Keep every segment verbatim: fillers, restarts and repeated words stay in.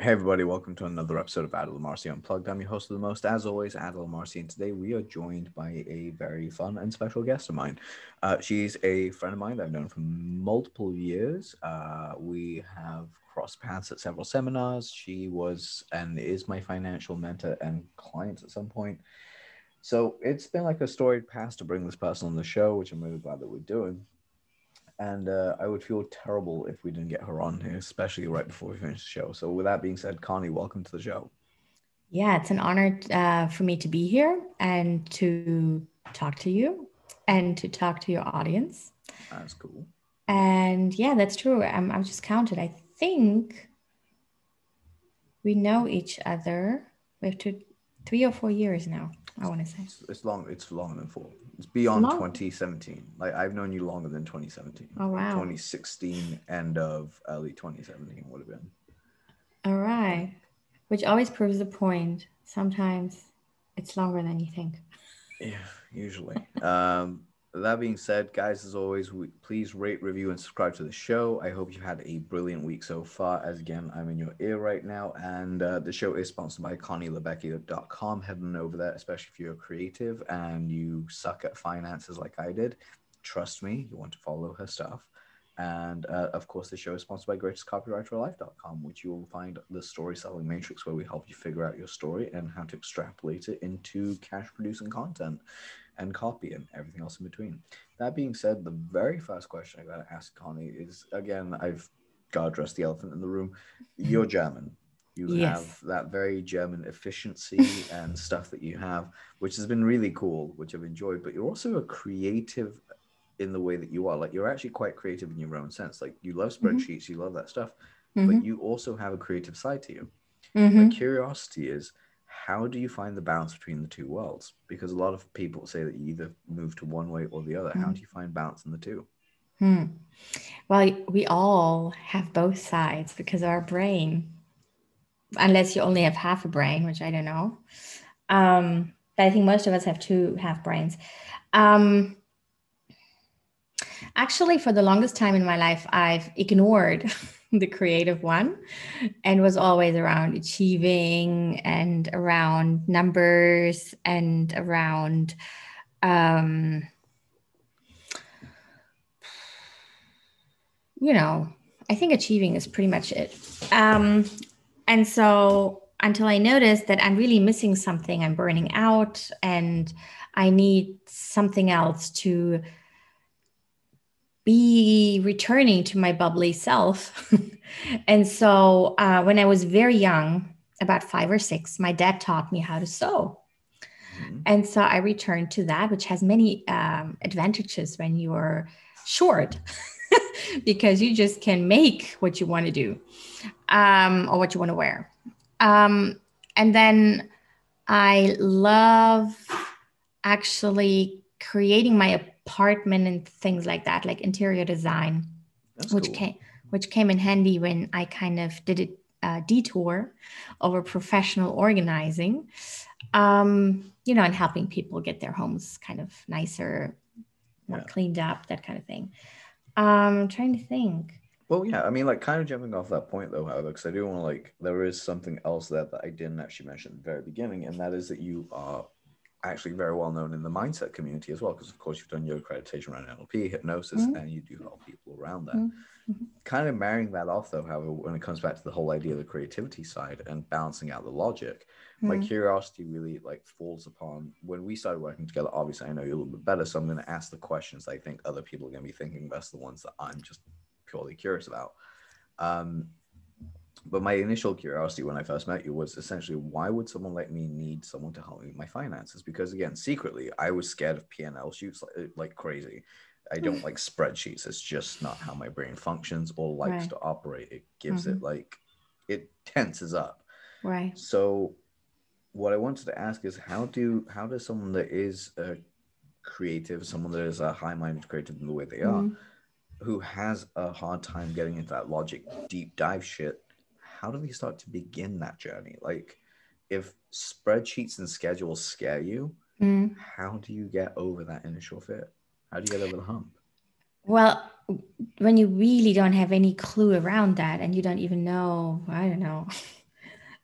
Hey everybody, welcome to another episode of Adela Marcy Unplugged. I'm your host of the most, as always, Adela Marcy, and today we are joined by a very fun and special guest of mine. Uh, she's a friend of mine that I've known for multiple years. Uh, we have crossed paths at several seminars. She was and is my financial mentor and client at some point. So it's been like a storied past to bring this person on the show, which I'm really glad that we're doing. And uh, I would feel terrible if we didn't get her on here, especially right before we finish the show. So with that being said, Connie, welcome to the show. Yeah, it's an honor uh, for me to be here and to talk to you and to talk to your audience. That's cool. And yeah, that's true. I'm, I've just counted. I think we know each other. We have two, three or four years now, I want to say. It's, it's long. It's longer than four. It's beyond long. twenty seventeen. Like I've known you longer than twenty seventeen. Oh, wow. twenty sixteen, end of early twenty seventeen would have been. All right. Which always proves the point. Sometimes it's longer than you think. Yeah, usually. um, that being said, guys, as always, we, please rate, review, and subscribe to the show. I hope you had a brilliant week so far. As again, I'm in your ear right now. And uh, the show is sponsored by Connie Lebecki dot com. Head on over there, especially if you're creative and you suck at finances like I did. Trust me, you want to follow her stuff. And uh, of course, the show is sponsored by Greatest Copywriter Life dot com, which you will find the story selling matrix where we help you figure out your story and how to extrapolate it into cash producing content and copy and everything else in between. That being said, the very first question I got to ask Connie is, again, I've got to address the elephant in the room. You're German. You yes. have that very German efficiency and stuff that you have, which has been really cool, which I've enjoyed, but you're also a creative in the way that you are. Like you're actually quite creative in your own sense. Like you love spreadsheets, mm-hmm. you love that stuff, mm-hmm. but you also have a creative side to you. Mm-hmm. My curiosity is, how do you find the balance between the two worlds? Because a lot of people say that you either move to one way or the other. Mm-hmm. How do you find balance in the two? Hmm. Well, we all have both sides because our brain, unless you only have half a brain, which I don't know. Um, but I think most of us have two half brains. Um, Actually, for the longest time in my life, I've ignored the creative one and was always around achieving and around numbers and around um, you know, I think achieving is pretty much it. Um, and so until I noticed that I'm really missing something, I'm burning out and I need something else to be returning to my bubbly self. And so uh, when I was very young, about five or six, my dad taught me how to sew. Mm-hmm. And so I returned to that, which has many um, advantages when you are short, because you just can make what you want to do um, or what you want to wear. Um, and then I love actually creating my apartment and things like that, like interior design. That's which cool. came which came in handy when I kind of did a uh, detour over professional organizing, um, you know, and helping people get their homes kind of nicer, more yeah. cleaned up, that kind of thing. Um, I'm trying to think. Well, yeah, I mean, like kind of jumping off that point though, however, because I do want to like, there is something else there that I didn't actually mention at the very beginning, and that is that you are actually very well known in the mindset community as well, because of course you've done your accreditation around N L P, hypnosis, mm-hmm. and you do help people around that. Mm-hmm. Kind of marrying that off though, however, when it comes back to the whole idea of the creativity side and balancing out the logic, mm-hmm. my curiosity really like falls upon when we started working together. Obviously I know you a little bit better, so I'm going to ask the questions I think other people are going to be thinking versus the ones that I'm just purely curious about. Um, But my initial curiosity when I first met you was essentially, why would someone like me need someone to help me with my finances? Because again, secretly, I was scared of P and L sheets like, like crazy. I don't like spreadsheets. It's just not how my brain functions or likes right. to operate. It gives mm-hmm. it like, it tenses up. Right. So what I wanted to ask is how do, how does someone that is a creative, someone that is a high-minded creative in the way they are, mm-hmm. who has a hard time getting into that logic, deep dive shit, how do they start to begin that journey? Like if spreadsheets and schedules scare you, mm. how do you get over that initial fear? How do you get over the hump? Well, when you really don't have any clue around that and you don't even know, I don't know,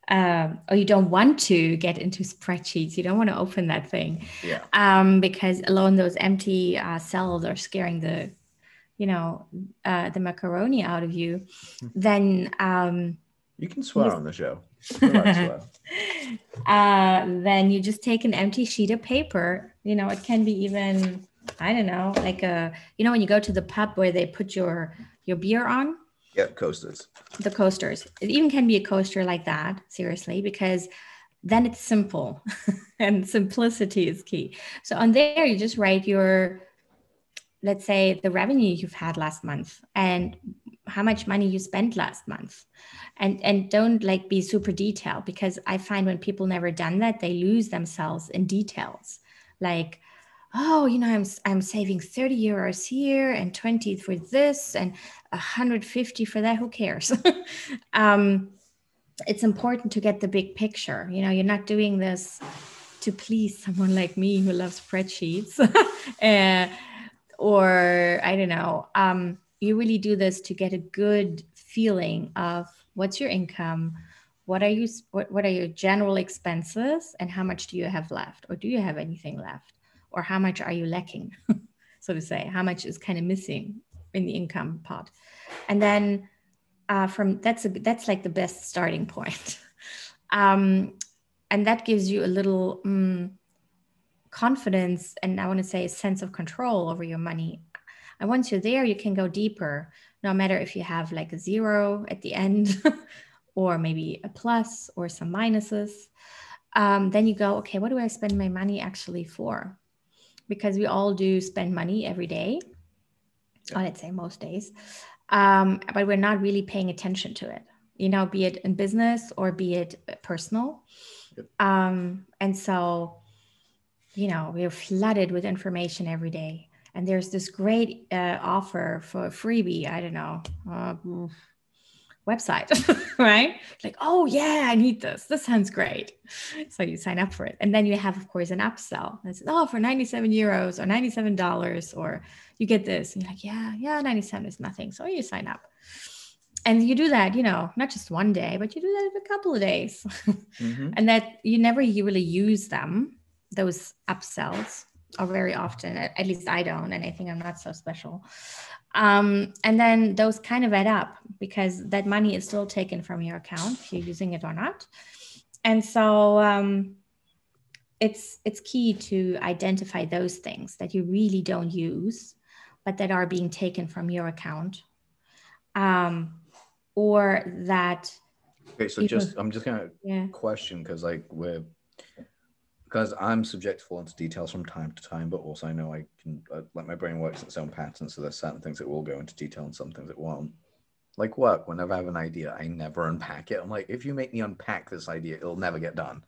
um, or you don't want to get into spreadsheets. You don't want to open that thing, yeah. um, because alone those empty uh, cells are scaring the, you know, uh, the macaroni out of you. Then um, you can swear you, on the show. uh, then you just take an empty sheet of paper. You know, it can be even, I don't know, like a, you know, when you go to the pub where they put your your beer on. Yeah, coasters. The coasters. It even can be a coaster like that, seriously, because then it's simple and simplicity is key. So on there, you just write your, let's say, the revenue you've had last month and how much money you spent last month. And, and don't like be super detailed, because I find when people never done that, they lose themselves in details. Like, oh, you know, I'm I'm saving thirty euros here and twenty for this and one hundred fifty for that. Who cares? um, it's important to get the big picture. You know, you're not doing this to please someone like me who loves spreadsheets. uh, or I don't know. Um, you really do this to get a good feeling of what's your income, what are you, what, what are your general expenses, and how much do you have left, or do you have anything left? Or how much are you lacking, so to say? How much is kind of missing in the income part? And then uh, from that's a, that's like the best starting point, um, and that gives you a little um, confidence, and I want to say a sense of control over your money. And once you're there, you can go deeper. No matter if you have like a zero at the end, or maybe a plus or some minuses, um, then you go, okay, what do I spend my money actually for? Because we all do spend money every day, or let's say most days, um, but we're not really paying attention to it, you know, be it in business or be it personal. Yep. Um, and so, you know, we're flooded with information every day. And there's this great uh, offer for a freebie, I don't know, uh, website, right? Like, oh yeah, I need this. This sounds great. So you sign up for it. And then you have, of course, an upsell. It's, oh, for ninety-seven euros or ninety-seven dollars, or you get this. And you're like, yeah, yeah, ninety-seven is nothing. So you sign up. And you do that, you know, not just one day, but you do that in a couple of days. Mm-hmm. And that you never really use them, those upsells. Or very often, at least I don't, and I think I'm not so special. Um, and then those kind of add up, because that money is still taken from your account if you're using it or not. And so um, it's it's key to identify those things that you really don't use, but that are being taken from your account, um, or that. Okay, so just can, I'm just gonna yeah. question, because like we're. Because I'm subject to fall into details from time to time, but also I know I can, uh, like my brain works in its own patterns, so there's certain things that will go into detail and some things that won't. Like work, whenever I have an idea, I never unpack it. I'm like, if you make me unpack this idea, it'll never get done.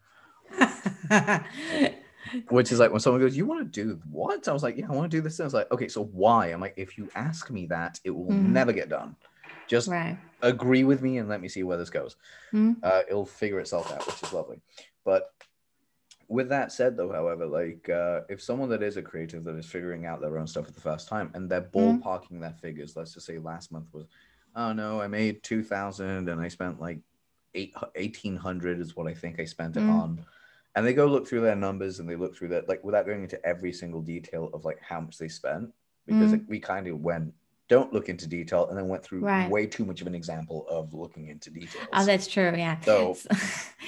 Which is like when someone goes, you want to do what? I was like, yeah, I want to do this. And I was like, okay, so why? I'm like, if you ask me that, it will mm. never get done. Just right. agree with me and let me see where this goes. Mm. Uh, it'll figure itself out, which is lovely. But with that said, though, however, like uh, if someone that is a creative that is figuring out their own stuff for the first time and they're ballparking mm-hmm. their figures, let's just say last month was, oh no, I made two thousand and I spent like eight, eighteen hundred is what I think I spent mm-hmm. it on. And they go look through their numbers and they look through that, like without going into every single detail of like how much they spent, because mm-hmm. it, we kind of went, don't look into detail, and then went through right. way too much of an example of looking into details. Oh, that's true, yeah. So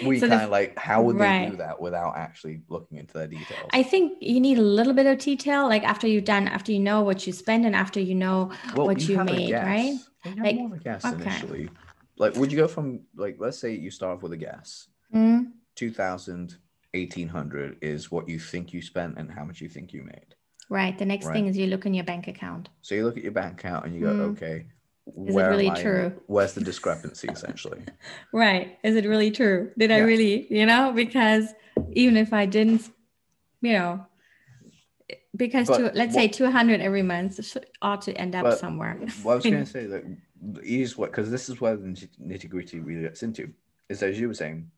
we so kind of like, how would right. they do that without actually looking into their details? I think you need a little bit of detail, like after you've done, after you know what you spend and after you know well, what you, you made, right? You have like, more of a guess okay. initially. Like, would you go from, like, let's say you start off with a guess. Mm. two thousand, eighteen hundred is what you think you spent and how much you think you made. Right. The next right. thing is you look in your bank account. So you look at your bank account and you go, mm. okay, is where it really am I, true? Where's the discrepancy essentially? Right. Is it really true? Did yeah. I really, you know, because even if I didn't, you know, because to, let's what, say two hundred every month should, ought to end up somewhere. Well, I was going to say that the easiest way, because this is where the nitty gritty really gets into, is as you were saying,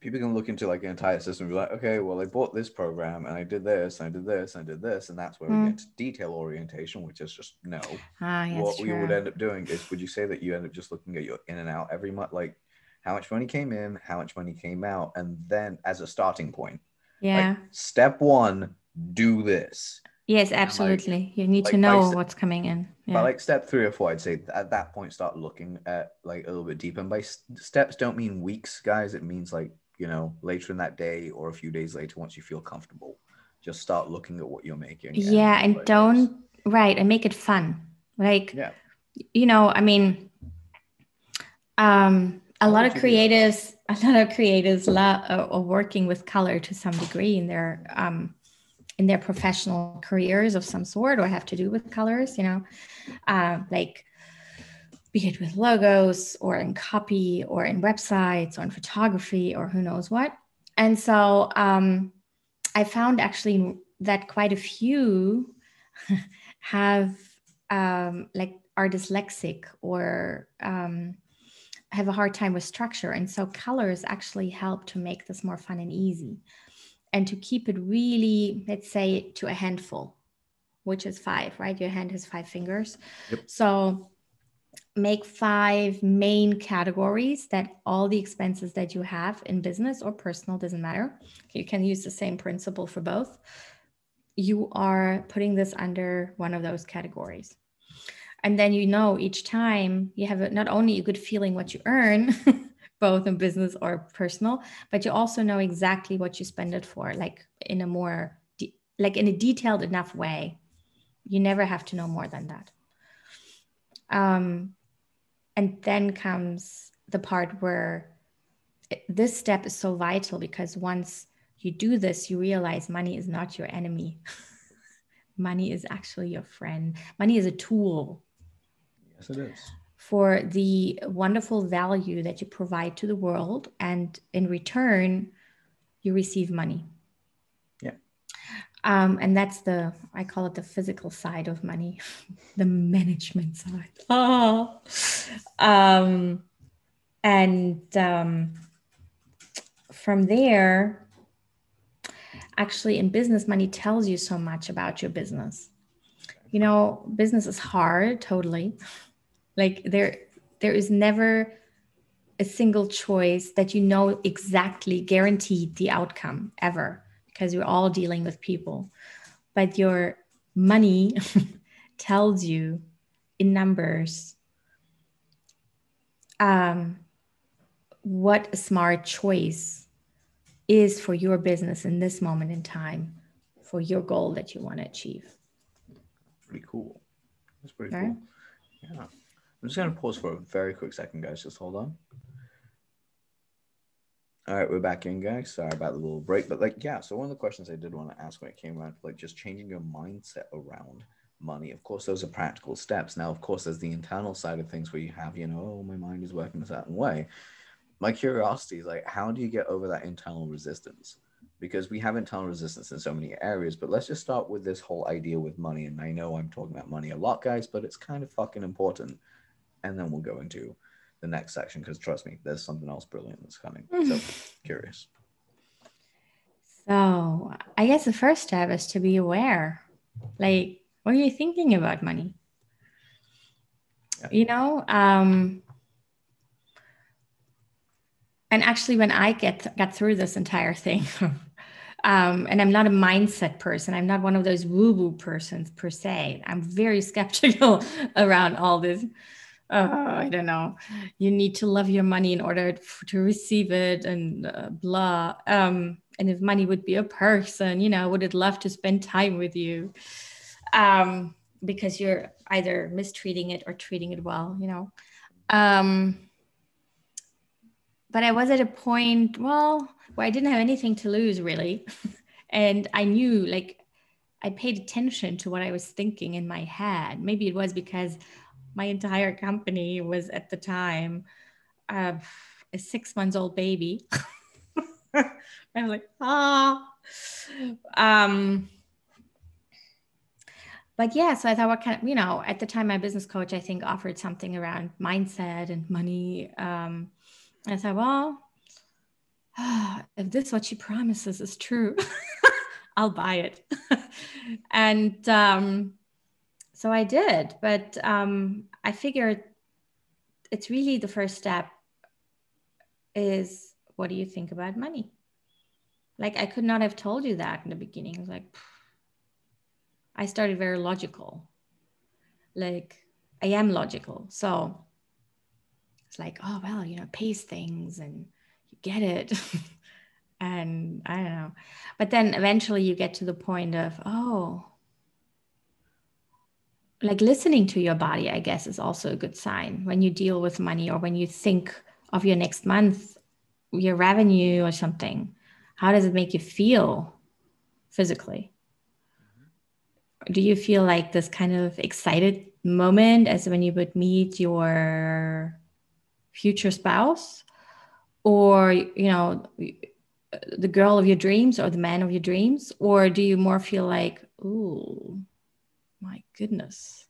people can look into like an entire system and be like, okay, well, I bought this program and I did this, and I did this, and I did this. And that's where mm. we get to detail orientation, which is just no. Ah, yes, what true. We would end up doing is, would you say that you end up just looking at your in and out every month? Like how much money came in, how much money came out, and then as a starting point. Yeah. Like, step one, do this. Yes, absolutely. Like, you need like to know step, what's coming in. Yeah. But like step three or four, I'd say at that point, start looking at like a little bit deeper. And by st- steps don't mean weeks, guys. It means like, you know, later in that day or a few days later, once you feel comfortable, just start looking at what you're making. And yeah. And don't, right. And make it fun. Like, yeah. you know, I mean, um, a lot of creatives, a lot of creatives love or uh, working with color to some degree in their, um, in their professional careers of some sort, or have to do with colors, you know, uh, like be it with logos or in copy or in websites or in photography or who knows what. And so um, I found actually that quite a few have um, like are dyslexic or um, have a hard time with structure. And so colors actually help to make this more fun and easy, and to keep it really, let's say, to a handful, which is five, right? Your hand has five fingers. Yep. So make five main categories that all the expenses that you have in business or personal, doesn't matter. You can use the same principle for both. You are putting this under one of those categories. And then, you know, each time you have not only a good feeling what you earn, both in business or personal, but you also know exactly what you spend it for, like in a more, de- like in a detailed enough way. You never have to know more than that. Um, and then comes the part where it, this step is so vital, because once you do this, you realize money is not your enemy. Money is actually your friend. Money is a tool. Yes, it is. For the wonderful value that you provide to the world, and in return, you receive money. Yeah. Um, and that's the, I call it the physical side of money, the management side. Oh. Um, and um, from there, actually in business, money tells you so much about your business. You know, business is hard, totally. Like there, there is never a single choice that you know exactly guaranteed the outcome ever, because you're all dealing with people. But your money tells you in numbers um, what a smart choice is for your business in this moment in time, for your goal that you want to achieve. Pretty cool. That's pretty right? cool. Yeah. I'm just going to pause for a very quick second, guys. Just hold on. All right, we're back in, guys. Sorry about the little break. But, like, yeah, so one of the questions I did want to ask when it came around, like, just changing your mindset around money. Of course, those are practical steps. Now, of course, there's the internal side of things where you have, you know, oh, my mind is working a certain way. My curiosity is, like, how do you get over that internal resistance? Because we have internal resistance in so many areas, but let's just start with this whole idea with money. And I know I'm talking about money a lot, guys, but it's kind of fucking important. And then we'll go into the next section, because trust me, there's something else brilliant that's coming. So curious. So I guess the first step is to be aware. Like, what are you thinking about money? Yeah. You know, um, and actually when I get th- got through this entire thing, um, and I'm not a mindset person, I'm not one of those woo-woo persons per se. I'm very skeptical around all this. Uh, I don't know. You need to love your money in order to receive it, and uh, blah. Um, and if money would be a person, you know, would it love to spend time with you? Um, because you're either mistreating it or treating it well, you know. Um, but I was at a point, well, where I didn't have anything to lose, really. And I knew, like, I paid attention to what I was thinking in my head. Maybe it was because my entire company was at the time uh, a six months old baby. I'm like, ah. Um, but yeah, so I thought, what kind of, you know, at the time my business coach, I think, offered something around mindset and money. Um, and I thought, well, oh, if this is what she promises is true, I'll buy it. and, um, So I did, but um, I figured it's really the first step is, what do you think about money? Like, I could not have told you that in the beginning. I was like, phew. I started very logical. Like, I am logical. So it's like, oh, well, you know, pays things and you get it. And I don't know. But then eventually you get to the point of, oh, like listening to your body, I guess, is also a good sign when you deal with money, or when you think of your next month, your revenue or something. How does it make you feel physically? Mm-hmm. Do you feel like this kind of excited moment as when you would meet your future spouse, or, you know, the girl of your dreams or the man of your dreams? Or do you more feel like, ooh, my goodness,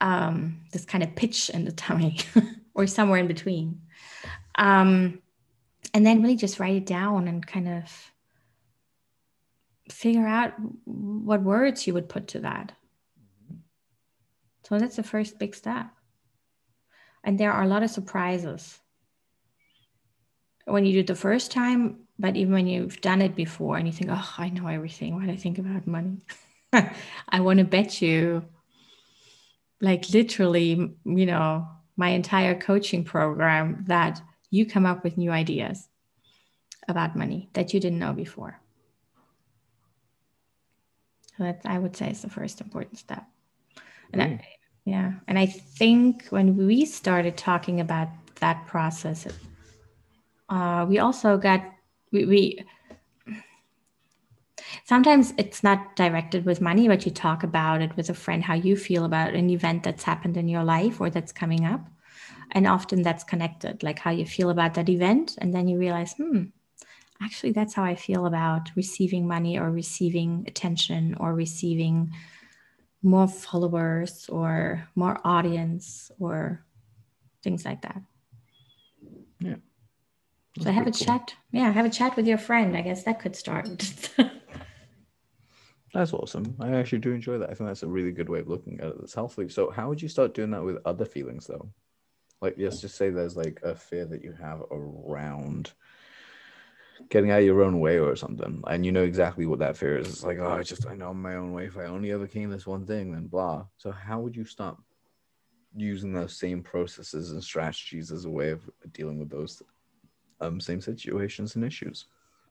um, this kind of pitch in the tummy or somewhere in between? Um, and then really just write it down and kind of figure out what words you would put to that. Mm-hmm. So that's the first big step. And there are a lot of surprises when you do it the first time, but even when you've done it before and you think, oh, I know everything. Why do I think about money? I want to bet you, like literally, you know, my entire coaching program, that you come up with new ideas about money that you didn't know before. So that, I would say, is the first important step. And mm. I, yeah. And I think when we started talking about that process, uh, we also got, we, we, sometimes it's not directed with money, but you talk about it with a friend, how you feel about an event that's happened in your life or that's coming up. And often that's connected, like how you feel about that event. And then you realize, hmm, actually, that's how I feel about receiving money or receiving attention or receiving more followers or more audience or things like that. Yeah. That's so have a cool. chat. Yeah, have a chat with your friend. I guess that could start. That's awesome. I actually do enjoy that. I think that's a really good way of looking at it. That's healthy. So how would you start doing that with other feelings, though? Like, let's just say there's like a fear that you have around getting out of your own way or something. And you know exactly what that fear is. It's like, oh, I just, I know I'm my own way. If I only overcame this one thing, then blah. So how would you start using those same processes and strategies as a way of dealing with those um, same situations and issues?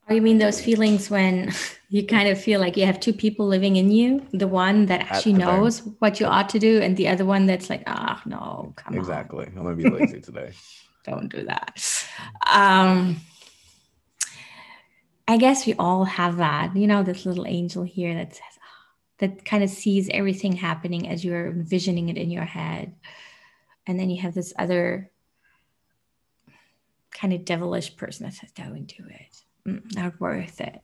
Oh, you mean those feelings when you kind of feel like you have two people living in you, the one that actually knows what you ought to do and the other one that's like, ah, oh, no, come on. Exactly. I'm going to be lazy today. Don't do that. Um, I guess we all have that, you know, this little angel here that says, oh, that kind of sees everything happening as you're envisioning it in your head. And then you have this other kind of devilish person that says, don't do it. Not worth it.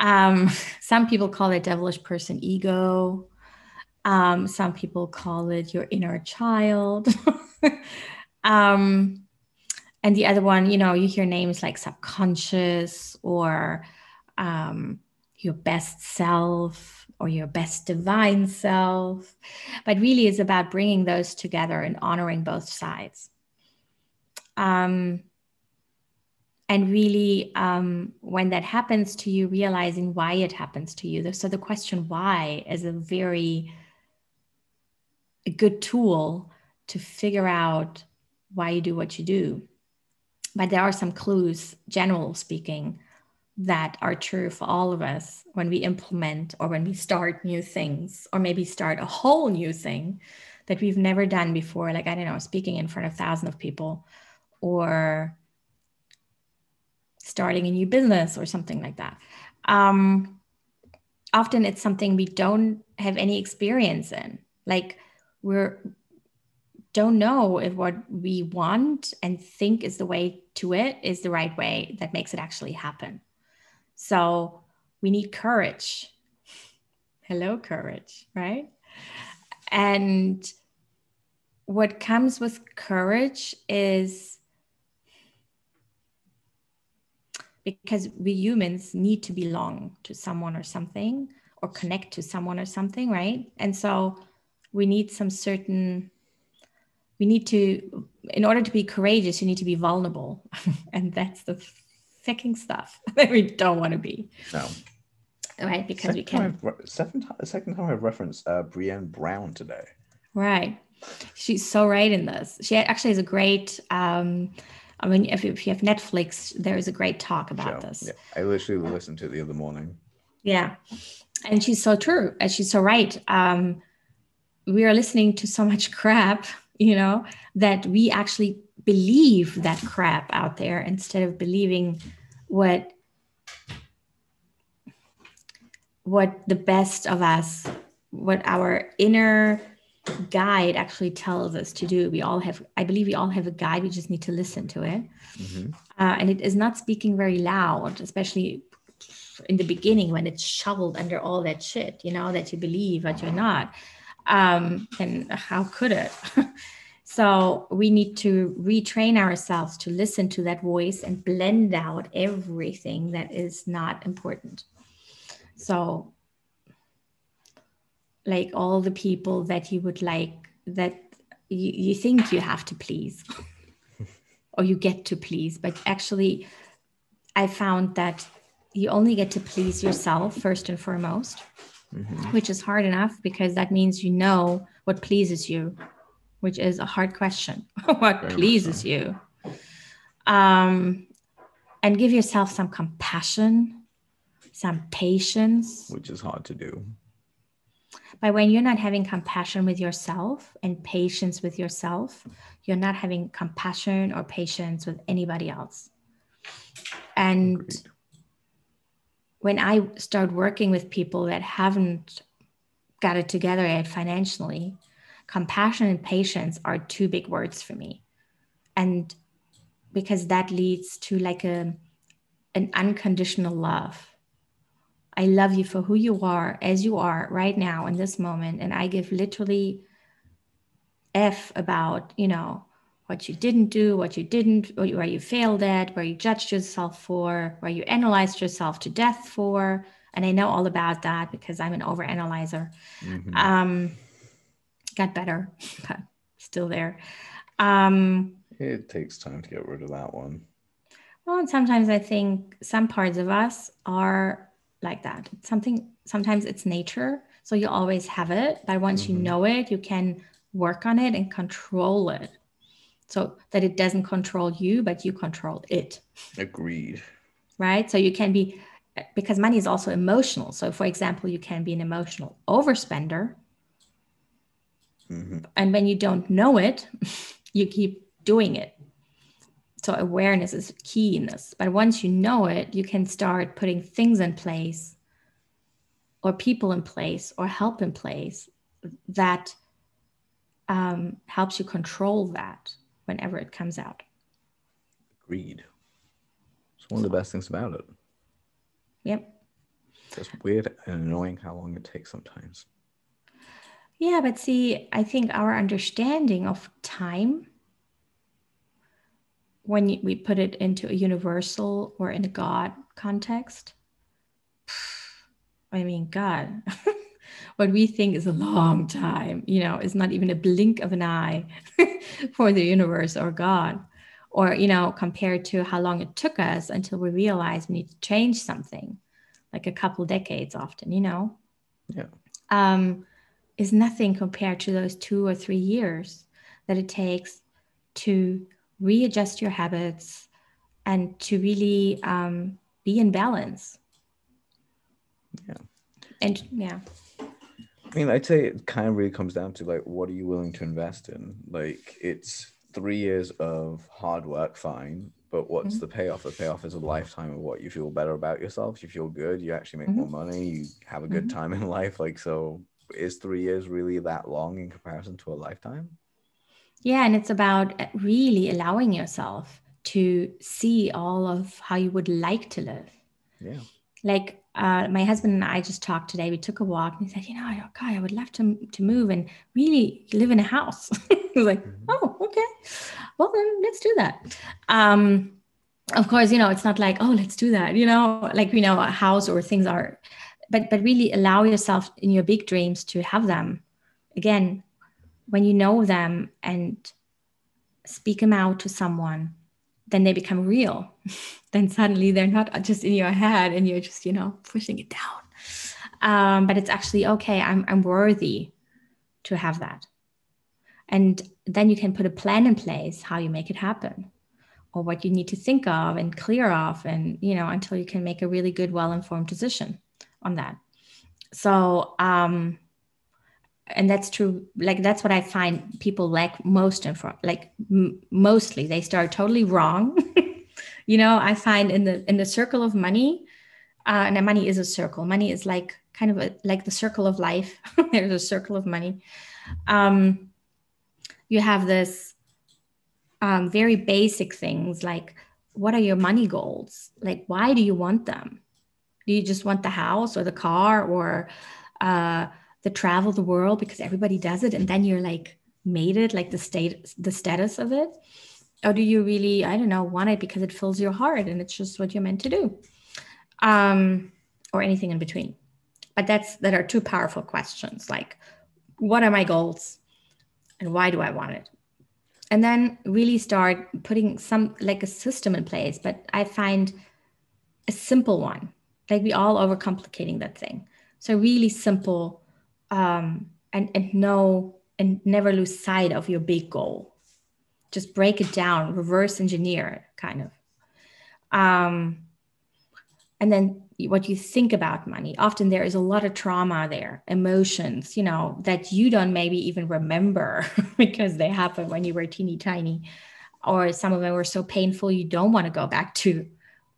Um, some people call it devilish person ego. Um, some people call it your inner child. um, and the other one, you know, you hear names like subconscious or um, your best self or your best divine self. But really it's about bringing those together and honoring both sides. Um, And really, um, when that happens to you, realizing why it happens to you. So the question why is a very a good tool to figure out why you do what you do. But there are some clues, general speaking, that are true for all of us when we implement or when we start new things, or maybe start a whole new thing that we've never done before. Like, I don't know, speaking in front of thousands of people, or starting a new business or something like that. Um, often it's something we don't have any experience in. Like, we're don't know if what we want and think is the way to it is the right way that makes it actually happen. So we need courage. Hello, courage, right? And what comes with courage is, because we humans need to belong to someone or something, or connect to someone or something, right? And so we need some certain we need to, in order to be courageous, you need to be vulnerable. And that's the fucking stuff that we don't want to be. No. Right, because second we can. Re- second, second time I referenced uh, Brené Brown today. Right. She's so right in this. She actually has a great, um, I mean, if you, if you have Netflix, there is a great talk about sure. this. Yeah. I literally yeah. listened to it the other morning. Yeah. And she's so true. And she's so right. Um, we are listening to so much crap, you know, that we actually believe that crap out there instead of believing what what the best of us, what our inner guide actually tells us to do. We all have, I believe we all have a guide. We just need to listen to it. Mm-hmm. Uh, and it is not speaking very loud, especially in the beginning when it's shoveled under all that shit, you know, that you believe, but you're not. Um, and how could it? So we need to retrain ourselves to listen to that voice and blend out everything that is not important. So like all the people that you would like, that you, you think you have to please or you get to please, but actually I found that you only get to please yourself first and foremost, mm-hmm. which is hard enough because that means you know what pleases you, which is a hard question. What Very pleases so. you? Um, and give yourself some compassion, some patience. Which is hard to do. But when you're not having compassion with yourself and patience with yourself, you're not having compassion or patience with anybody else. And Agreed. When I start working with people that haven't got it together yet financially, compassion and patience are two big words for me. And because that leads to like a, an unconditional love. I love you for who you are, as you are right now in this moment. And I give literally F about, you know, what you didn't do, what you didn't, where you failed at, where you judged yourself for, where you analyzed yourself to death for. And I know all about that because I'm an overanalyzer. Mm-hmm. Um, got better, but still there. Um, it takes time to get rid of that one. Well, and sometimes I think some parts of us are like that. It's something, sometimes it's nature. So you always have it, but once mm-hmm. you know it, you can work on it and control it. So that it doesn't control you, but you control it. Agreed. Right? So you can be, because money is also emotional. So for example, you can be an emotional overspender. Mm-hmm. And when you don't know it, you keep doing it. So awareness is key in this. But once you know it, you can start putting things in place or people in place or help in place that um, helps you control that whenever it comes out. Agreed. It's one of the best things about it. Yep. It's weird and annoying how long it takes sometimes. Yeah, but see, I think our understanding of time, when we put it into a universal or in a God context, I mean, God, what we think is a long time, you know, is not even a blink of an eye for the universe or God, or, you know, compared to how long it took us until we realized we need to change something, like a couple decades often, you know, yeah, um, is nothing compared to those two or three years that it takes to readjust your habits and to really um, be in balance. Yeah. And yeah. I mean, I'd say it kind of really comes down to like, what are you willing to invest in? Like it's three years of hard work, fine, but what's mm-hmm. the payoff? The payoff is a lifetime of what you feel better about yourself. You feel good, you actually make mm-hmm. more money, you have a good mm-hmm. time in life. Like, so is three years really that long in comparison to a lifetime? Yeah, and it's about really allowing yourself to see all of how you would like to live. Yeah. Like uh, my husband and I just talked today. We took a walk and he said, you know, oh, God, I would love to, to move and really live in a house. I was like, mm-hmm. oh, okay. Well, then let's do that. Um, of course, you know, it's not like, oh, let's do that. You know, like, you know, a house or things are, but but really allow yourself in your big dreams to have them. Again, when you know them and speak them out to someone, then they become real. Then suddenly they're not just in your head and you're just, you know, pushing it down. Um, but it's actually, okay, I'm, I'm worthy to have that. And then you can put a plan in place, how you make it happen or what you need to think of and clear off, and, you know, until you can make a really good, well-informed decision on that. So, um, and that's true. Like, that's what I find people lack most in front, like m- mostly they start totally wrong. You know, I find in the, in the circle of money, uh, and money is a circle. Money is like kind of a, like the circle of life. There's a circle of money. Um, you have this um, very basic things like, what are your money goals? Like, why do you want them? Do you just want the house or the car or uh, the travel the world because everybody does it? And then you're like made it, like the state, the status of it. Or do you really, I don't know, want it because it fills your heart and it's just what you're meant to do, um, or anything in between? But that's, that are two powerful questions. Like, what are my goals and why do I want it? And then really start putting some, like a system in place. But I find a simple one. Like, we all overcomplicating that thing. So really simple, um, and, and no, and never lose sight of your big goal. Just break it down, reverse engineer it, kind of. Um, and then what you think about money, often there is a lot of trauma there, emotions, you know, that you don't maybe even remember because they happened when you were teeny tiny, or some of them were so painful you don't want to go back to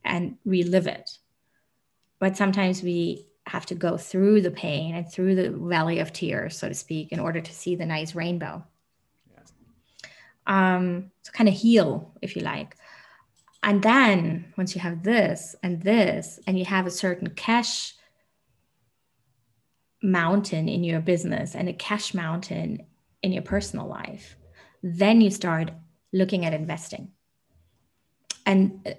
and relive it. But sometimes we have to go through the pain and through the valley of tears, so to speak, in order to see the nice rainbow. Yeah. Um, so kind of heal, if you like. And then once you have this and this, and you have a certain cash mountain in your business and a cash mountain in your personal life, then you start looking at investing. And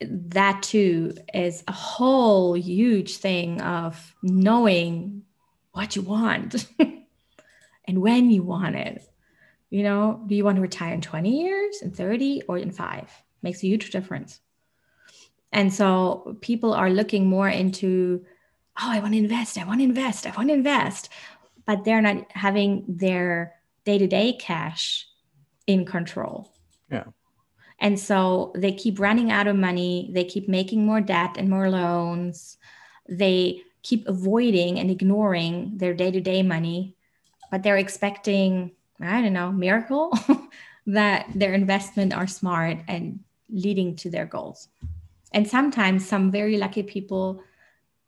that too is a whole huge thing of knowing what you want and when you want it. You know, do you want to retire in twenty years, in thirty, or in five? Makes a huge difference. And so people are looking more into, oh, I want to invest, I want to invest, I want to invest, but they're not having their day-to-day cash in control. Yeah. And so they keep running out of money. They keep making more debt and more loans. They keep avoiding and ignoring their day-to-day money, but they're expecting, I don't know, miracle that their investment are smart and leading to their goals. And sometimes some very lucky people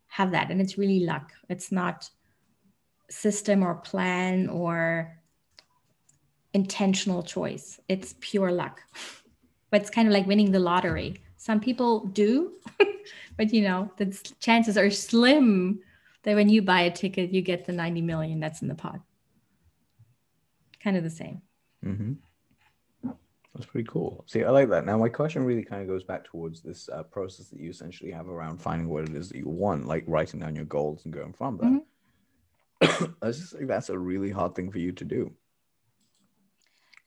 have that, and it's really luck. It's not system or plan or intentional choice. It's pure luck. But it's kind of like winning the lottery. Some people do, but you know, the chances are slim that when you buy a ticket, you get the ninety million that's in the pot. Kind of the same. Mm-hmm. That's pretty cool. See, I like that. Now, my question really kind of goes back towards this uh, process that you essentially have around finding what it is that you want, like writing down your goals and going from that. Mm-hmm. I was just like, that's a really hard thing for you to do.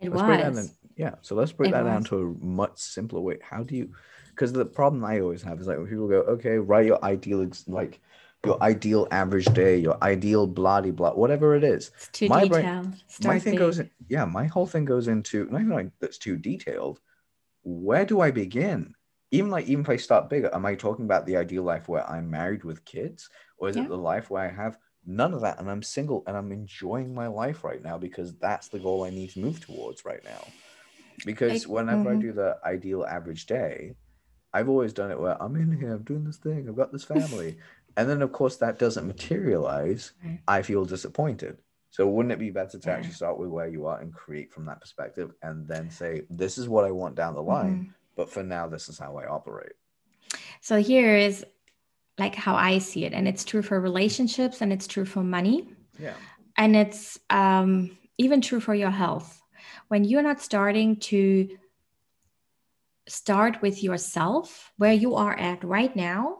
It let's was. Break that in, yeah. So let's break it that was. down to a much simpler way. How do you, because the problem I always have is like when people go, okay, write your ideal, like your ideal average day, your ideal blah, de blah, whatever it is. It's too my detailed. Brain, my thing big. goes, in, yeah, my whole thing goes into, not even like that's too detailed. Where do I begin? Even like, even if I start bigger, am I talking about the ideal life where I'm married with kids? Or is yeah. it the life where I have none of that, and I'm single, and I'm enjoying my life right now because that's the goal I need to move towards right now? Because I, whenever mm-hmm. I do the ideal average day, I've always done it where I'm in here, I'm doing this thing, I've got this family. And then, of course, that doesn't materialize. Right. I feel disappointed. So wouldn't it be better to yeah. actually start with where you are and create from that perspective and then say, this is what I want down the line. Mm-hmm. But for now, this is how I operate. So here is like how I see it. And it's true for relationships, and it's true for money. Yeah. And it's um, even true for your health. When you're not starting to start with yourself, where you are at right now,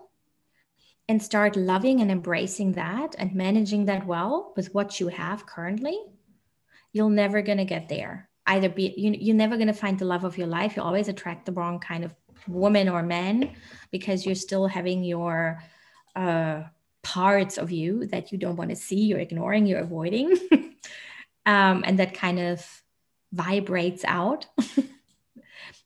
and start loving and embracing that and managing that well with what you have currently, you're never going to get there. either be, you, you're never going to find the love of your life. You always attract the wrong kind of woman or man, because you're still having your uh, parts of you that you don't want to see, you're ignoring, you're avoiding. um, and that kind of vibrates out,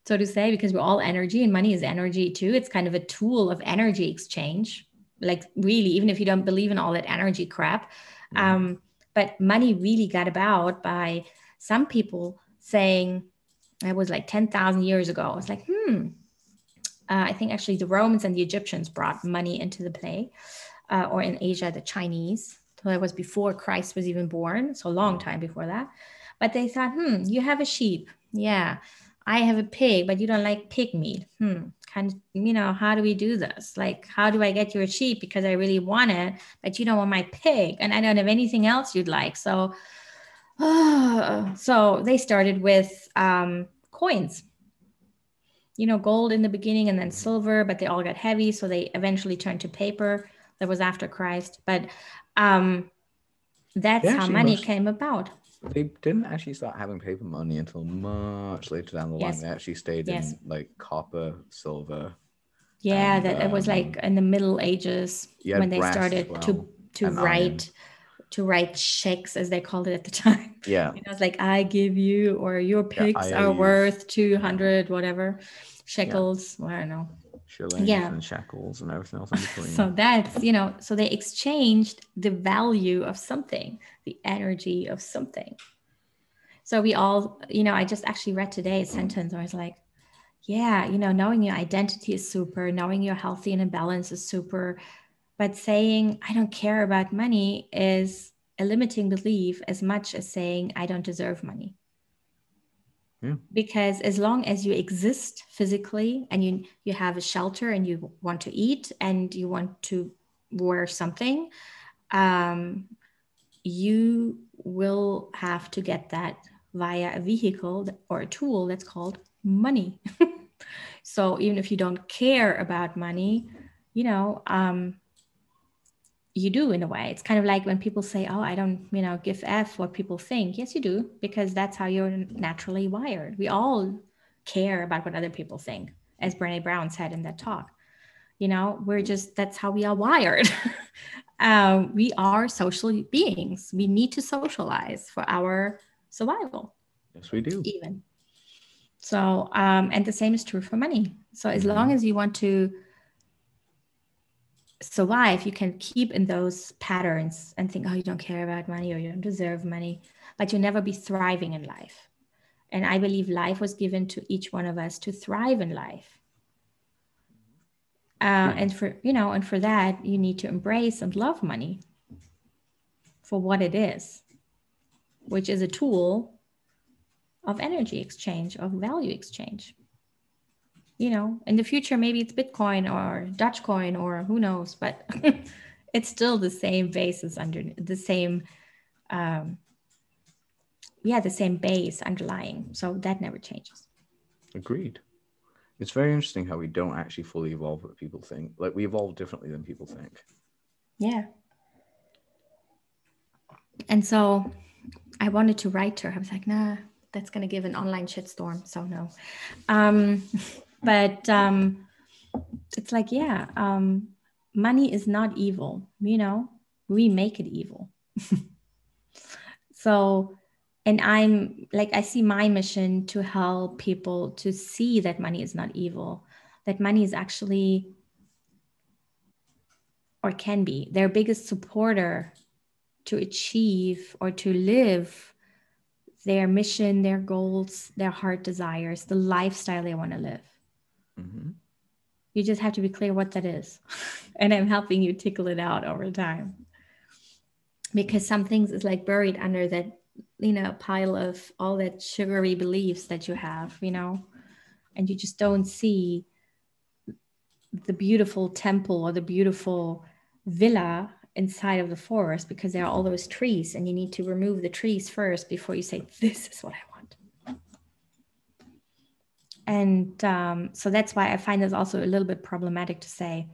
so to say, because we're all energy, and money is energy too. It's kind of a tool of energy exchange. Like really, even if you don't believe in all that energy crap, yeah. um, but money really got about by some people saying, it was like ten thousand years ago. I was like, hmm, uh, I think actually the Romans and the Egyptians brought money into the play, uh, or in Asia, the Chinese. So that was before Christ was even born. So a long time before that. But they thought, hmm, you have a sheep. Yeah, I have a pig, but you don't like pig meat. Hmm, kind of, you know, how do we do this? Like, how do I get your sheep? Because I really want it, but you don't want my pig. And I don't have anything else you'd like. So, oh, so they started with um, coins, you know, gold in the beginning and then silver, but they all got heavy. So they eventually turned to paper. That was after Christ. But um, that's how money must- came about. They didn't actually start having paper money until much later down the yes. line. They actually stayed yes. in like copper, silver. Yeah, and, that um, it was like in the Middle Ages yeah, when they started well, to to write iron. to write shekels, as they called it at the time. Yeah, you know, it was like I give you, or your pigs yeah, are worth two hundred whatever shekels. Yeah. Well, I don't know. Shillings yeah. and shekels and everything else in between. So that's, you know, so they exchanged the value of something, the energy of something. So we all, you know, I just actually read today a sentence where I was like, yeah, you know, knowing your identity is super, knowing you're healthy and in balance is super, but saying I don't care about money is a limiting belief as much as saying I don't deserve money. Yeah. Because as long as you exist physically and you you have a shelter and you want to eat and you want to wear something, um, you will have to get that via a vehicle or a tool that's called money. So even if you don't care about money, you know, um, you do in a way. It's kind of like when people say, oh, I don't, you know, give F what people think. Yes, you do, because that's how you're naturally wired. We all care about what other people think, as Brené Brown said in that talk. You know, we're just, that's how we are wired. um, we are social beings. We need to socialize for our survival. Yes, we do. Even. So, um, and the same is true for money. So as mm-hmm. long as you want to survive, you can keep in those patterns and think, oh, you don't care about money or you don't deserve money, but you'll never be thriving in life. And I believe life was given to each one of us to thrive in life. Uh, and for, you know, and for that, you need to embrace and love money for what it is, which is a tool of energy exchange, of value exchange. You know, in the future, maybe it's Bitcoin or Dogecoin or who knows, but it's still the same basis under the same, um, yeah, the same base underlying. So that never changes. Agreed. It's very interesting how we don't actually fully evolve what people think. Like we evolve differently than people think. Yeah. And so I wanted to write to her. I was like, nah, that's going to give an online shitstorm. So no. Um, But um, it's like, yeah, um, money is not evil, you know, we make it evil. So, and I'm like, I see my mission to help people to see that money is not evil, that money is actually, or can be, their biggest supporter to achieve or to live their mission, their goals, their heart desires, the lifestyle they want to live. Mm-hmm. You just have to be clear what that is. And I'm helping you tickle it out over time. Because some things is like buried under that, you know, pile of all that sugary beliefs that you have, you know, and you just don't see the beautiful temple or the beautiful villa inside of the forest because there are all those trees, and you need to remove the trees first before you say, this is what I want. And um, so that's why I find this also a little bit problematic to say,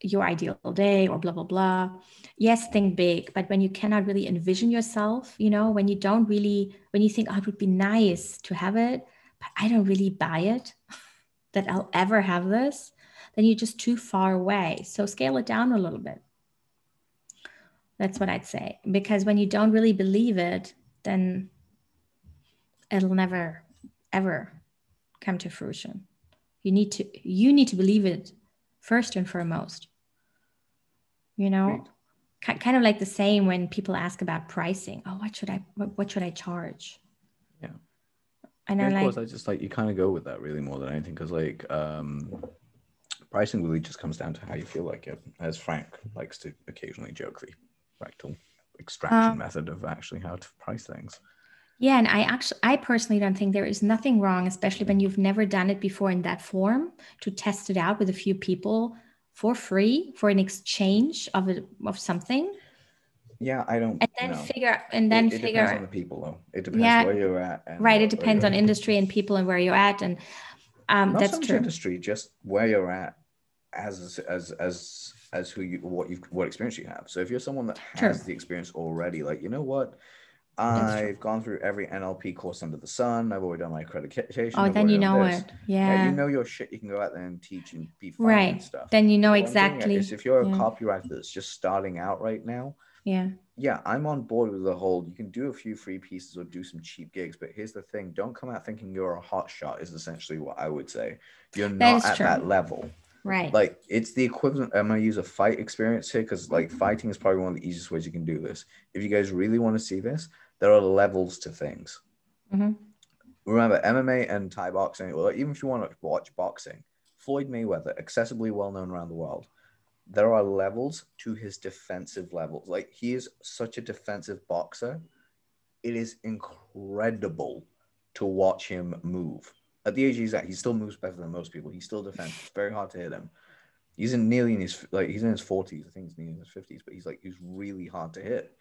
your ideal day or blah, blah, blah. Yes, think big, but when you cannot really envision yourself, you know, when you don't really, when you think, oh, it would be nice to have it, but I don't really buy it, that I'll ever have this, then you're just too far away. So scale it down a little bit. That's what I'd say, because when you don't really believe it, then it'll never, ever come to fruition. You need to, you need to believe it first and foremost, you know, right. Kind of like the same when people ask about pricing. Oh, what should I, what, what should I charge? Yeah. And, and I of like, course, I just like, you kind of go with that really more than anything. Cause like, um, pricing really just comes down to how you feel like it, as Frank likes to occasionally joke, the fractal extraction uh, method of actually how to price things. Yeah, and I actually, I personally don't think there is nothing wrong, especially when you've never done it before in that form, to test it out with a few people for free for an exchange of a, of something. Yeah, I don't. And then no. figure and then it, it figure. It depends on the people, though. It depends yeah, where you're at. And right, it depends on industry and people and where you're at, and um, not that's so much true. Industry, just where you're at. As as as as who you what you what experience you have. So if you're someone that has True. The experience already, like, you know what, I've gone through every N L P course under the sun. I've already done my accreditation. Oh, I've then you know this. It. Yeah. yeah, you know your shit. You can go out there and teach and be fun right. and stuff. Then you know what exactly. Is if you're a yeah. copywriter that's just starting out right now. Yeah. Yeah, I'm on board with the whole, you can do a few free pieces or do some cheap gigs, but here's the thing: don't come out thinking you're a hot shot. Is essentially what I would say. You're not at true. That level. Right. Like, it's the equivalent. I'm going to use a fight experience here because, like, fighting is probably one of the easiest ways you can do this. If you guys really want to see this, there are levels to things. Mm-hmm. Remember, M M A and Thai boxing, or even if you want to watch boxing, Floyd Mayweather, accessibly well known around the world, there are levels to his defensive levels. Like, he is such a defensive boxer. It is incredible to watch him move. At the age he's at, he still moves better than most people. He still defends. It's very hard to hit him. He's in nearly in his like he's in his forties. I think he's nearly in his fifties. But he's like he's really hard to hit.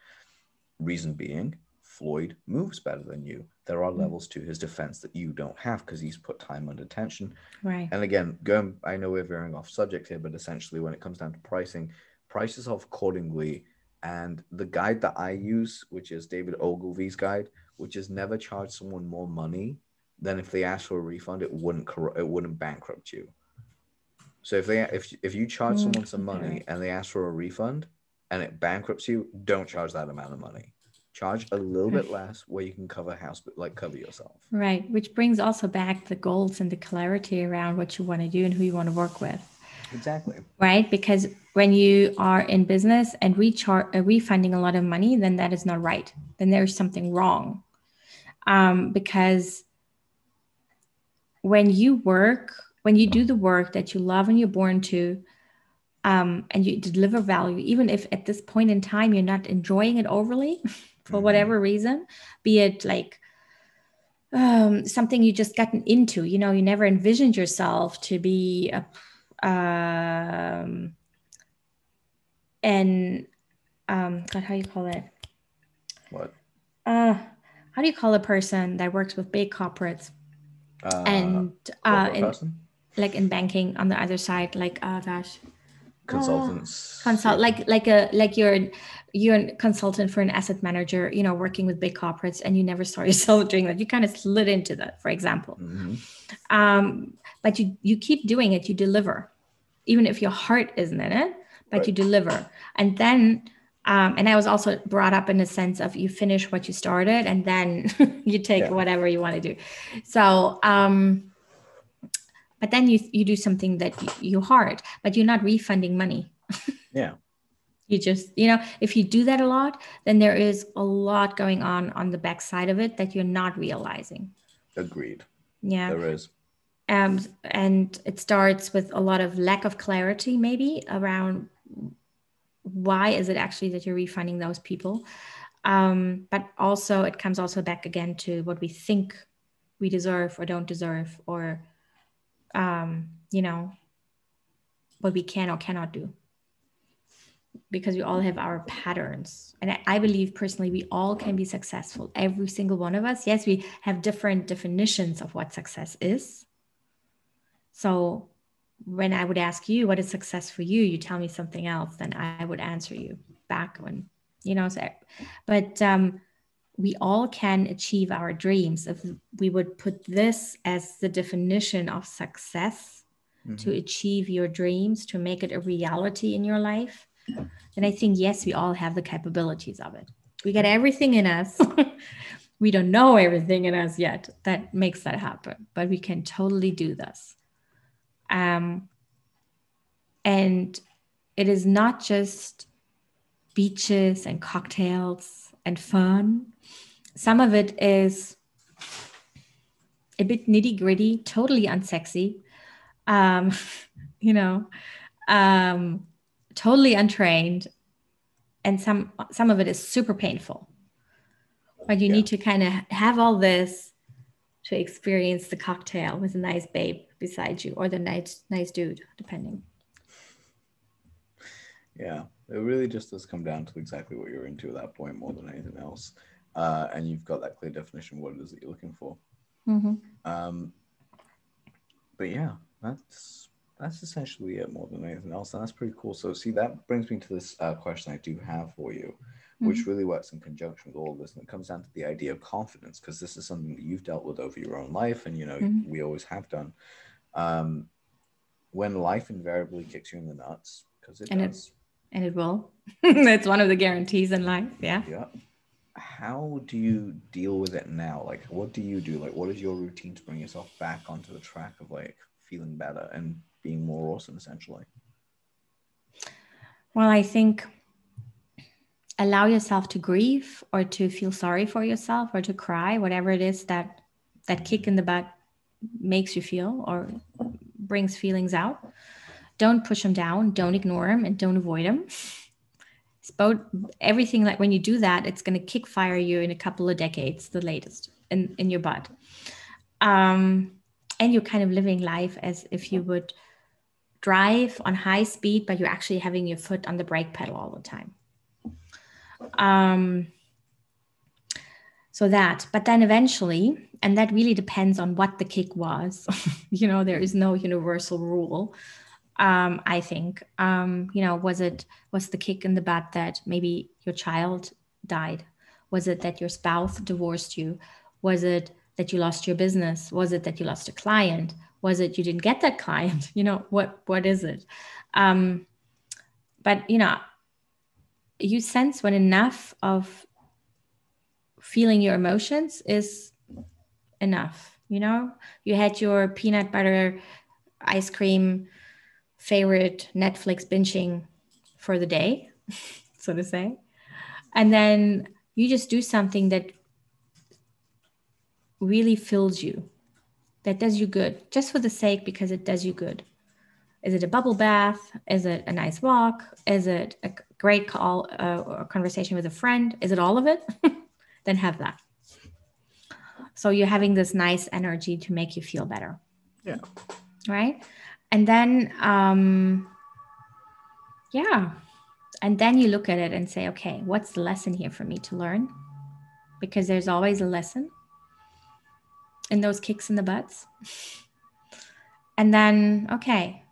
Reason being, Floyd moves better than you. There are levels to his defense that you don't have because he's put time under tension. Right. And again, going. I know we're veering off subject here, but essentially, when it comes down to pricing, price yourself accordingly. And the guide that I use, which is David Ogilvy's guide, which is never charge someone more money then if they ask for a refund, it wouldn't it wouldn't bankrupt you. So if they if if you charge someone some money and they ask for a refund and it bankrupts you, don't charge that amount of money. Charge a little bit less where you can cover house, like cover yourself. Right, which brings also back the goals and the clarity around what you want to do and who you want to work with. Exactly. Right, because when you are in business and rechar- uh, refunding a lot of money, then that is not right. Then there's something wrong, um, because. When you work, when you do the work that you love and you're born to, um, and you deliver value, even if at this point in time you're not enjoying it overly for whatever reason, be it like um, something you just gotten into, you know, you never envisioned yourself to be a, um, an, um, God, how do you call it? What? Uh, how do you call a person that works with big corporates? Uh, and uh, in, like in banking on the other side, like oh gosh, consultants, uh, consult like like a like you're you're a consultant for an asset manager, you know, working with big corporates, and you never saw yourself doing that. You kind of slid into that, for example. Mm-hmm. Um, but you you keep doing it, you deliver, even if your heart isn't in it, but right. you deliver, and then. Um, and I was also brought up in the sense of you finish what you started and then you take yeah. whatever you want to do. So, um, but then you you do something that you, you hard, but you're not refunding money. Yeah. You just, you know, if you do that a lot, then there is a lot going on on the backside of it that you're not realizing. Agreed. Yeah. There is. Um, and it starts with a lot of lack of clarity maybe around why is it actually that you're refunding those people? Um, but also it comes also back again to what we think we deserve or don't deserve, or, um, you know, what we can or cannot do, because we all have our patterns. And I, I believe personally, we all can be successful. Every single one of us. Yes, we have different definitions of what success is. So when I would ask you, what is success for you? You tell me something else, then I would answer you back when, you know, so, but um, we all can achieve our dreams. If we would put this as the definition of success, mm-hmm. to achieve your dreams, to make it a reality in your life, then I think, yes, we all have the capabilities of it. We got everything in us. We don't know everything in us yet that makes that happen, but we can totally do this. Um, and it is not just beaches and cocktails and fun. Some of it is a bit nitty gritty, totally unsexy, um, you know, um, totally untrained. And some, some of it is super painful, but you yeah. need to kind of have all this to experience the cocktail with a nice babe beside you, or the nice, nice dude, depending. Yeah, it really just does come down to exactly what you're into at that point more than anything else. Uh, and you've got that clear definition of what it is that you're looking for. Mm-hmm. Um, but yeah, that's, that's essentially it more than anything else. And that's pretty cool. So see, that brings me to this uh, question I do have for you, mm-hmm. which really works in conjunction with all of this. And it comes down to the idea of confidence, because this is something that you've dealt with over your own life. And, you know, mm-hmm. we always have done. Um, when life invariably kicks you in the nuts, because it and does. It, and it will. It's one of the guarantees in life. Yeah. Yeah. How do you deal with it now? Like, what do you do? Like, what is your routine to bring yourself back onto the track of like feeling better and being more awesome, essentially? Well, I think allow yourself to grieve or to feel sorry for yourself or to cry, whatever it is that that kick in the butt makes you feel or brings feelings out. Don't push them down, don't ignore them, and don't avoid them. It's both, everything, like when you do that, it's going to kick fire you in a couple of decades, the latest, in, in your butt. Um, and you're kind of living life as if you would drive on high speed, but you're actually having your foot on the brake pedal all the time. Um, so that, but then eventually, and that really depends on what the kick was, you know, there is no universal rule. Um, I think, um, you know, was it, was the kick in the butt that maybe your child died? Was it that your spouse divorced you? Was it that you lost your business? Was it that you lost a client? Was it you didn't get that client? You know, what, what is it? Um, but, you know, you sense when enough of feeling your emotions is enough. You know, you had your peanut butter, ice cream, favorite Netflix binging for the day, so to say. And then you just do something that really fills you, that does you good, just for the sake because it does you good. Is it a bubble bath? Is it a nice walk? Is it a great call uh, or conversation with a friend? Is it all of it? Then have that. So you're having this nice energy to make you feel better. Yeah. Right? And then, um, yeah. And then you look at it and say, okay, what's the lesson here for me to learn? Because there's always a lesson in those kicks in the butts. And then, okay,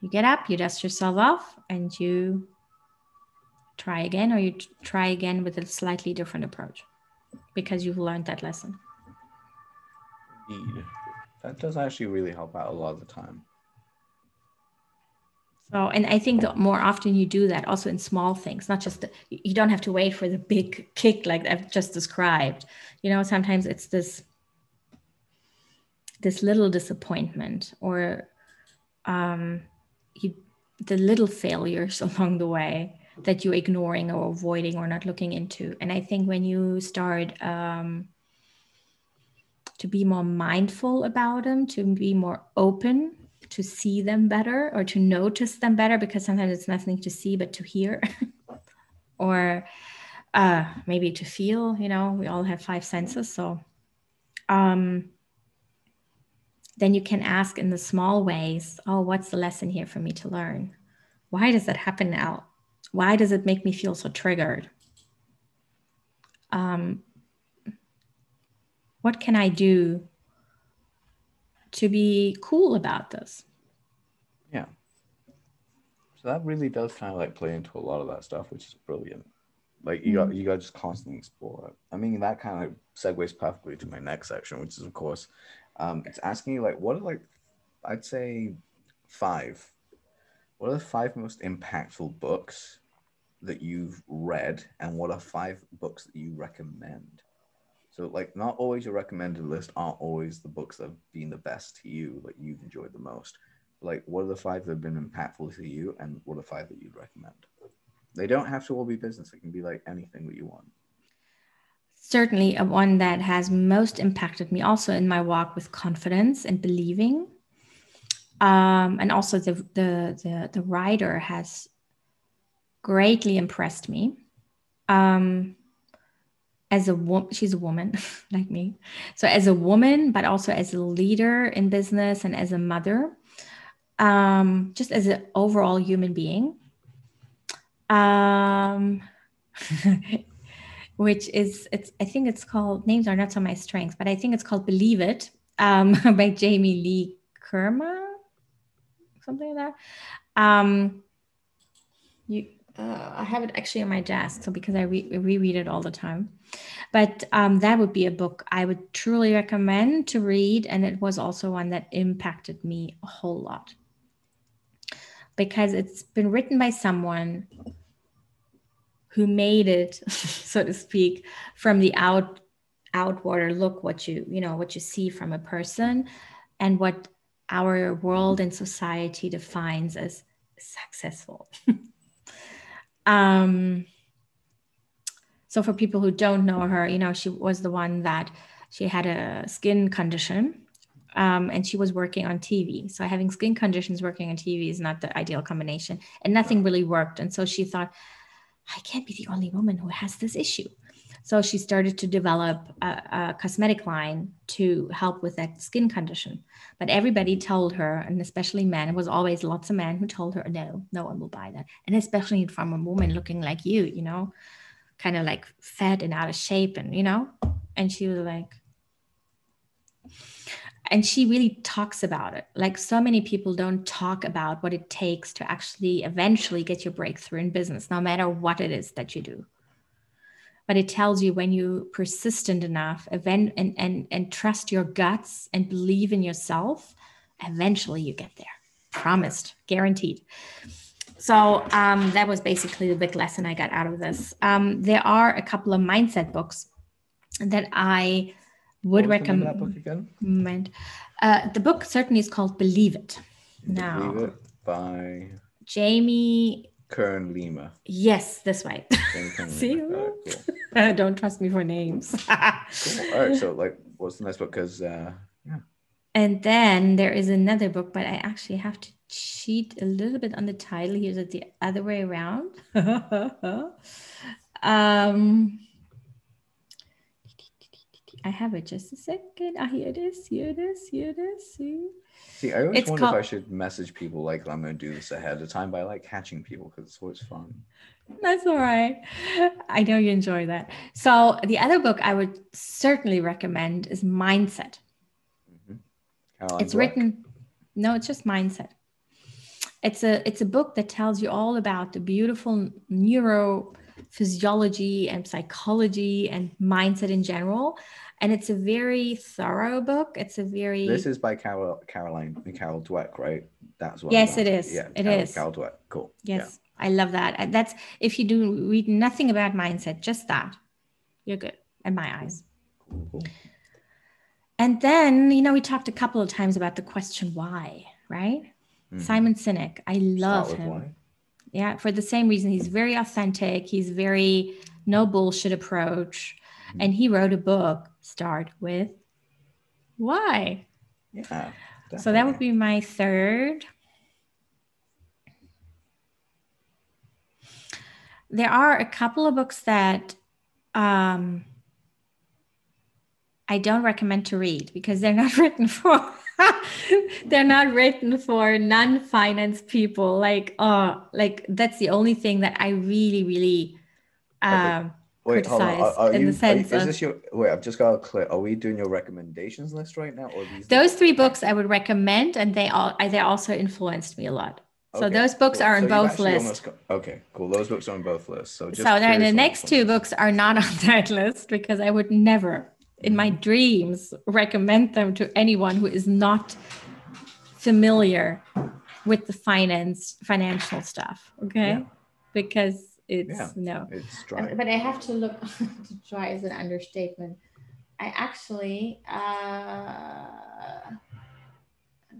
you get up, you dust yourself off, and you try again, or you t- try again with a slightly different approach because you've learned that lesson. Indeed. That does actually really help out a lot of the time. So, and I think that more often you do that also in small things, not just, the, you don't have to wait for the big kick like I've just described. You know, sometimes it's this, this little disappointment or um, you, the little failures along the way that you're ignoring or avoiding or not looking into. And I think when you start, um, to be more mindful about them, to be more open, to see them better or to notice them better, because sometimes it's nothing to see, but to hear or uh, maybe to feel, you know, we all have five senses. So um, then you can ask in the small ways, oh, what's the lesson here for me to learn? Why does that happen now? Why does it make me feel so triggered? Um, What can I do to be cool about this? Yeah. So that really does kind of like play into a lot of that stuff, which is brilliant. Like you got, you got to just constantly explore it. I mean, that kind of segues perfectly to my next section, which is of course, um, it's asking you like, what are like, I'd say five, what are the five most impactful books that you've read, and what are five books that you recommend? So like, not always your recommended list aren't always the books that have been the best to you, like you've enjoyed the most. Like, what are the five that have been impactful to you, and what are the five that you'd recommend? They don't have to all be business. It can be like anything that you want. Certainly, one that has most impacted me also in my walk with confidence and believing. Um, and also the, the, the, the writer has greatly impressed me. Um, as a woman, she's a woman like me. So as a woman, but also as a leader in business and as a mother, um, just as an overall human being. Um, which is, it's, I think it's called, names are not so my strengths, but I think it's called Believe It, um, by Jamie Lee Kerma, something like that. Um, you, uh, I have it actually on my desk. So because I re- reread it all the time, but, um, that would be a book I would truly recommend to read. And it was also one that impacted me a whole lot, because it's been written by someone who made it, so to speak, from the out outward look, what you, you know, what you see from a person and what our world and society defines as successful. um, so for people who don't know her, you know, she was the one that she had a skin condition. Um, and she was working on T V. So having skin conditions working on T V is not the ideal combination, and nothing really worked. And so she thought, I can't be the only woman who has this issue. So she started to develop a, a cosmetic line to help with that skin condition. But everybody told her, and especially men, it was always lots of men who told her, no, no one will buy that. And especially from a woman looking like you, you know, kind of like fat and out of shape and, you know, and she was like, and she really talks about it. Like so many people don't talk about what it takes to actually eventually get your breakthrough in business, no matter what it is that you do. But it tells you when you're persistent enough event, and, and, and trust your guts and believe in yourself, eventually you get there. Promised, guaranteed. So um, that was basically the big lesson I got out of this. Um, there are a couple of mindset books that I would recommend. That book again? Uh, the book certainly is called Believe It. Now, Believe It by Jamie Kern Lima. Yes, that's right. See, right, cool. Don't trust me for names. Cool. All right, so like, what's the next book? Because uh, yeah. And then there is another book, but I actually have to cheat a little bit on the title. Here's it the other way around. um. I have it just a second. Ah, here it is. Here it is. Here it is. See, see I always it's wonder called... if I should message people like I'm going to do this ahead of time, but I like catching people because it's always fun. That's all right. I know you enjoy that. So the other book I would certainly recommend is Mindset. Mm-hmm. Carol it's Dweck. written. No, it's just Mindset. It's a it's a book that tells you all about the beautiful neurophysiology and psychology and mindset in general. And it's a very thorough book. It's a very... This is by Carol, Caroline, Carol Dweck, right? That's what... Yes, it is. Yeah, it Carol, is. Carol Dweck. Cool. Yes, yeah. I love that. That's... If you do read nothing about mindset, just that, you're good in my eyes. Cool, cool. And then, you know, we talked a couple of times about the question why, right? Mm. Simon Sinek. I love him. Why? Yeah, for the same reason. He's very authentic. He's very no bullshit approach. Mm. And he wrote a book, Start with Why. Yeah, definitely. So that would be my third. There are a couple of books that um, I don't recommend to read because they're not written for they're not written for non-finance people. Like, oh, like that's the only thing that I really, really um, Wait, hold on. Are, are in you, the sense you, is this your? Wait, I've just got to clear. Are we doing your recommendations list right now? Or these those three books I would recommend, and they all they also influenced me a lot. So okay, those books cool. are on so both lists. Got, okay, cool. Those books are on both lists. So just so the next two books are not on that list because I would never, in my dreams, recommend them to anyone who is not familiar with the finance financial stuff. Okay, yeah. because. It's yeah, no, it's dry. But I have to look to try is an understatement. I actually, uh,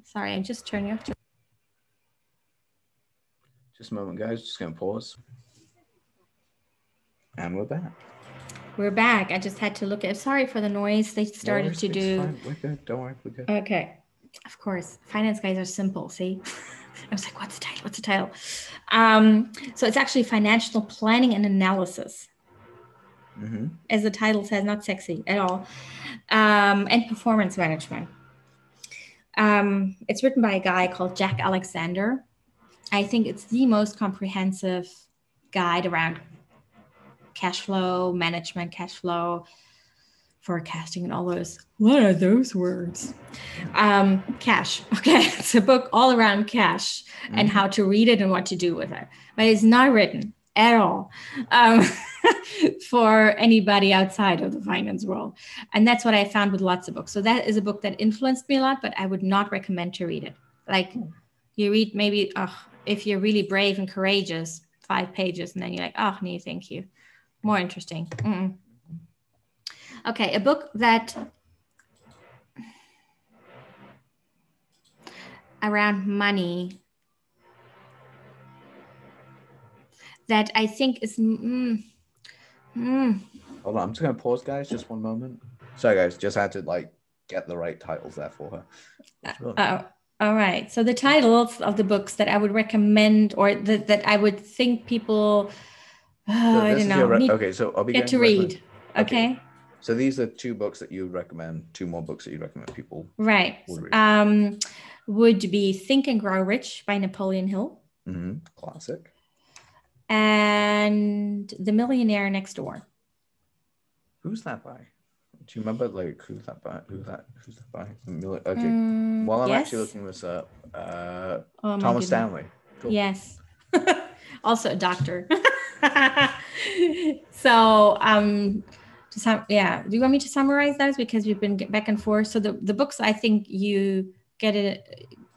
sorry, I'm just turning off. Just a moment, guys, just gonna pause. And we're back. We're back. I just had to look at, sorry for the noise they started no, to do. Fine. We're good, don't worry, we're good. Okay, of course, finance guys are simple, see? I was like, what's the title? What's the title? Um, so it's actually Financial Planning and Analysis. Mm-hmm. As the title says, not sexy at all. Um, and Performance Management. Um, it's written by a guy called Jack Alexander. I think it's the most comprehensive guide around cash flow, management, cash flow, forecasting, and all those. What are those words? Um, cash. Okay. It's a book all around cash mm-hmm. and how to read it and what to do with it. But it's not written at all um, for anybody outside of the finance world. And that's what I found with lots of books. So that is a book that influenced me a lot, but I would not recommend to read it. Like you read maybe, oh, if you're really brave and courageous, five pages, and then you're like, oh, no, thank you. More interesting. Mm-mm. Okay, a book that around money that I think is. Mm, mm. Hold on, I'm just gonna pause, guys. Just one moment. Sorry, guys, just had to like get the right titles there for her. Sure. Uh, oh, all right. So the titles of the books that I would recommend, or the, that I would think people. Oh, so I don't know. Re- need, okay, so I'll be get to read. Okay. okay. So these are two books that you recommend, two more books that you recommend people. Right. Would, read. Um, would be Think and Grow Rich by Napoleon Hill. Mm-hmm. Classic. And The Millionaire Next Door. Who's that by? Do you remember like who's that by? Who that, who's that by? Okay. Um, While I'm yes. actually looking this up, uh, oh, Thomas Stanley. Cool. Yes. Also a doctor. So, um, yeah. Do you want me to summarize those? Because we've been back and forth. So the, the books I think you get a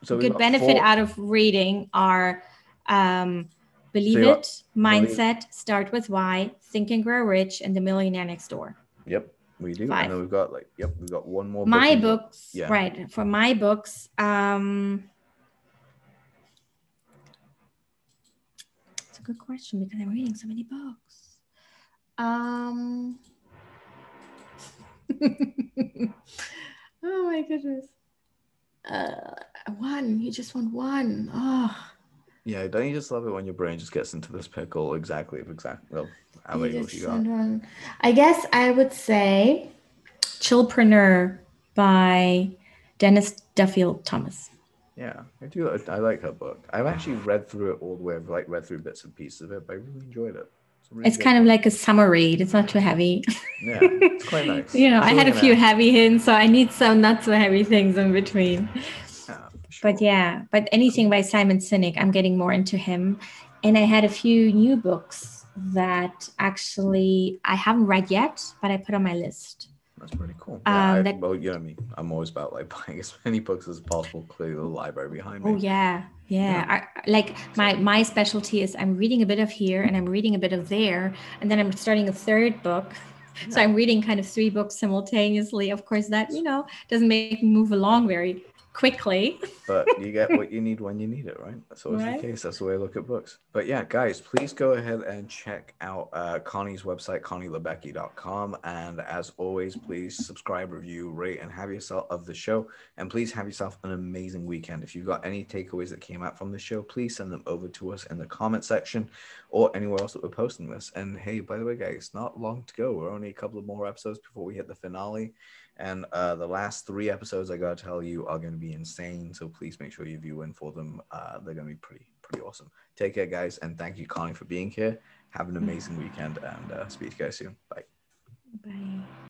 so good benefit four. out of reading are um, Believe so It, Mindset, believe. Start with Why, Think and Grow Rich, and The Millionaire Next Door. Yep, we do. Five. And then we've got like, yep, we've got one more. My book books, yeah. right. For my books, um, it's a good question because I'm reading so many books. Um... Oh my goodness. Uh, one, you just want one. Oh. Yeah, don't you just love it when your brain just gets into this pickle exactly of exactly well, how many books you got? One. I guess I would say Chillpreneur by Denise Duffield Thomas. Yeah, I do. I, I like her book. I've actually read through it all the way. I've like read through bits and pieces of it, but I really enjoyed it. Really it's good. Kind of like a summer read. It's not too heavy. Yeah, it's quite nice. You know, it's I had a few nice. heavy hints, so I need some not so heavy things in between. Yeah, sure. But yeah, but anything by Simon Sinek, I'm getting more into him. And I had a few new books that actually I haven't read yet, but I put on my list. That's pretty cool. Yeah, um, that, I, well, you know what I mean? I'm always about like buying as many books as possible, clearly the library behind me. Oh, yeah. Yeah. yeah. I, like my, my specialty is I'm reading a bit of here and I'm reading a bit of there. And then I'm starting a third book. Yeah. So I'm reading kind of three books simultaneously. Of course, that, you know, doesn't make me move along very quickly. But you get what you need when you need it, right? That's always right? the case. That's the way I look at books. But yeah, guys, please go ahead and check out uh, Connie's website, Connie Lebecki dot com. And as always, please subscribe, review, rate, and have yourself of the show. And please have yourself an amazing weekend. If you've got any takeaways that came out from the show, please send them over to us in the comment section or anywhere else that we're posting this. And hey, by the way, guys, it's not long to go. We're only a couple of more episodes before we hit the finale. And uh, the last three episodes, I got to tell you, are going to be insane. So please make sure you view in for them. Uh, they're going to be pretty, pretty awesome. Take care, guys. And thank you, Connie, for being here. Have an amazing weekend, and uh, speak to you guys soon. Bye. Bye.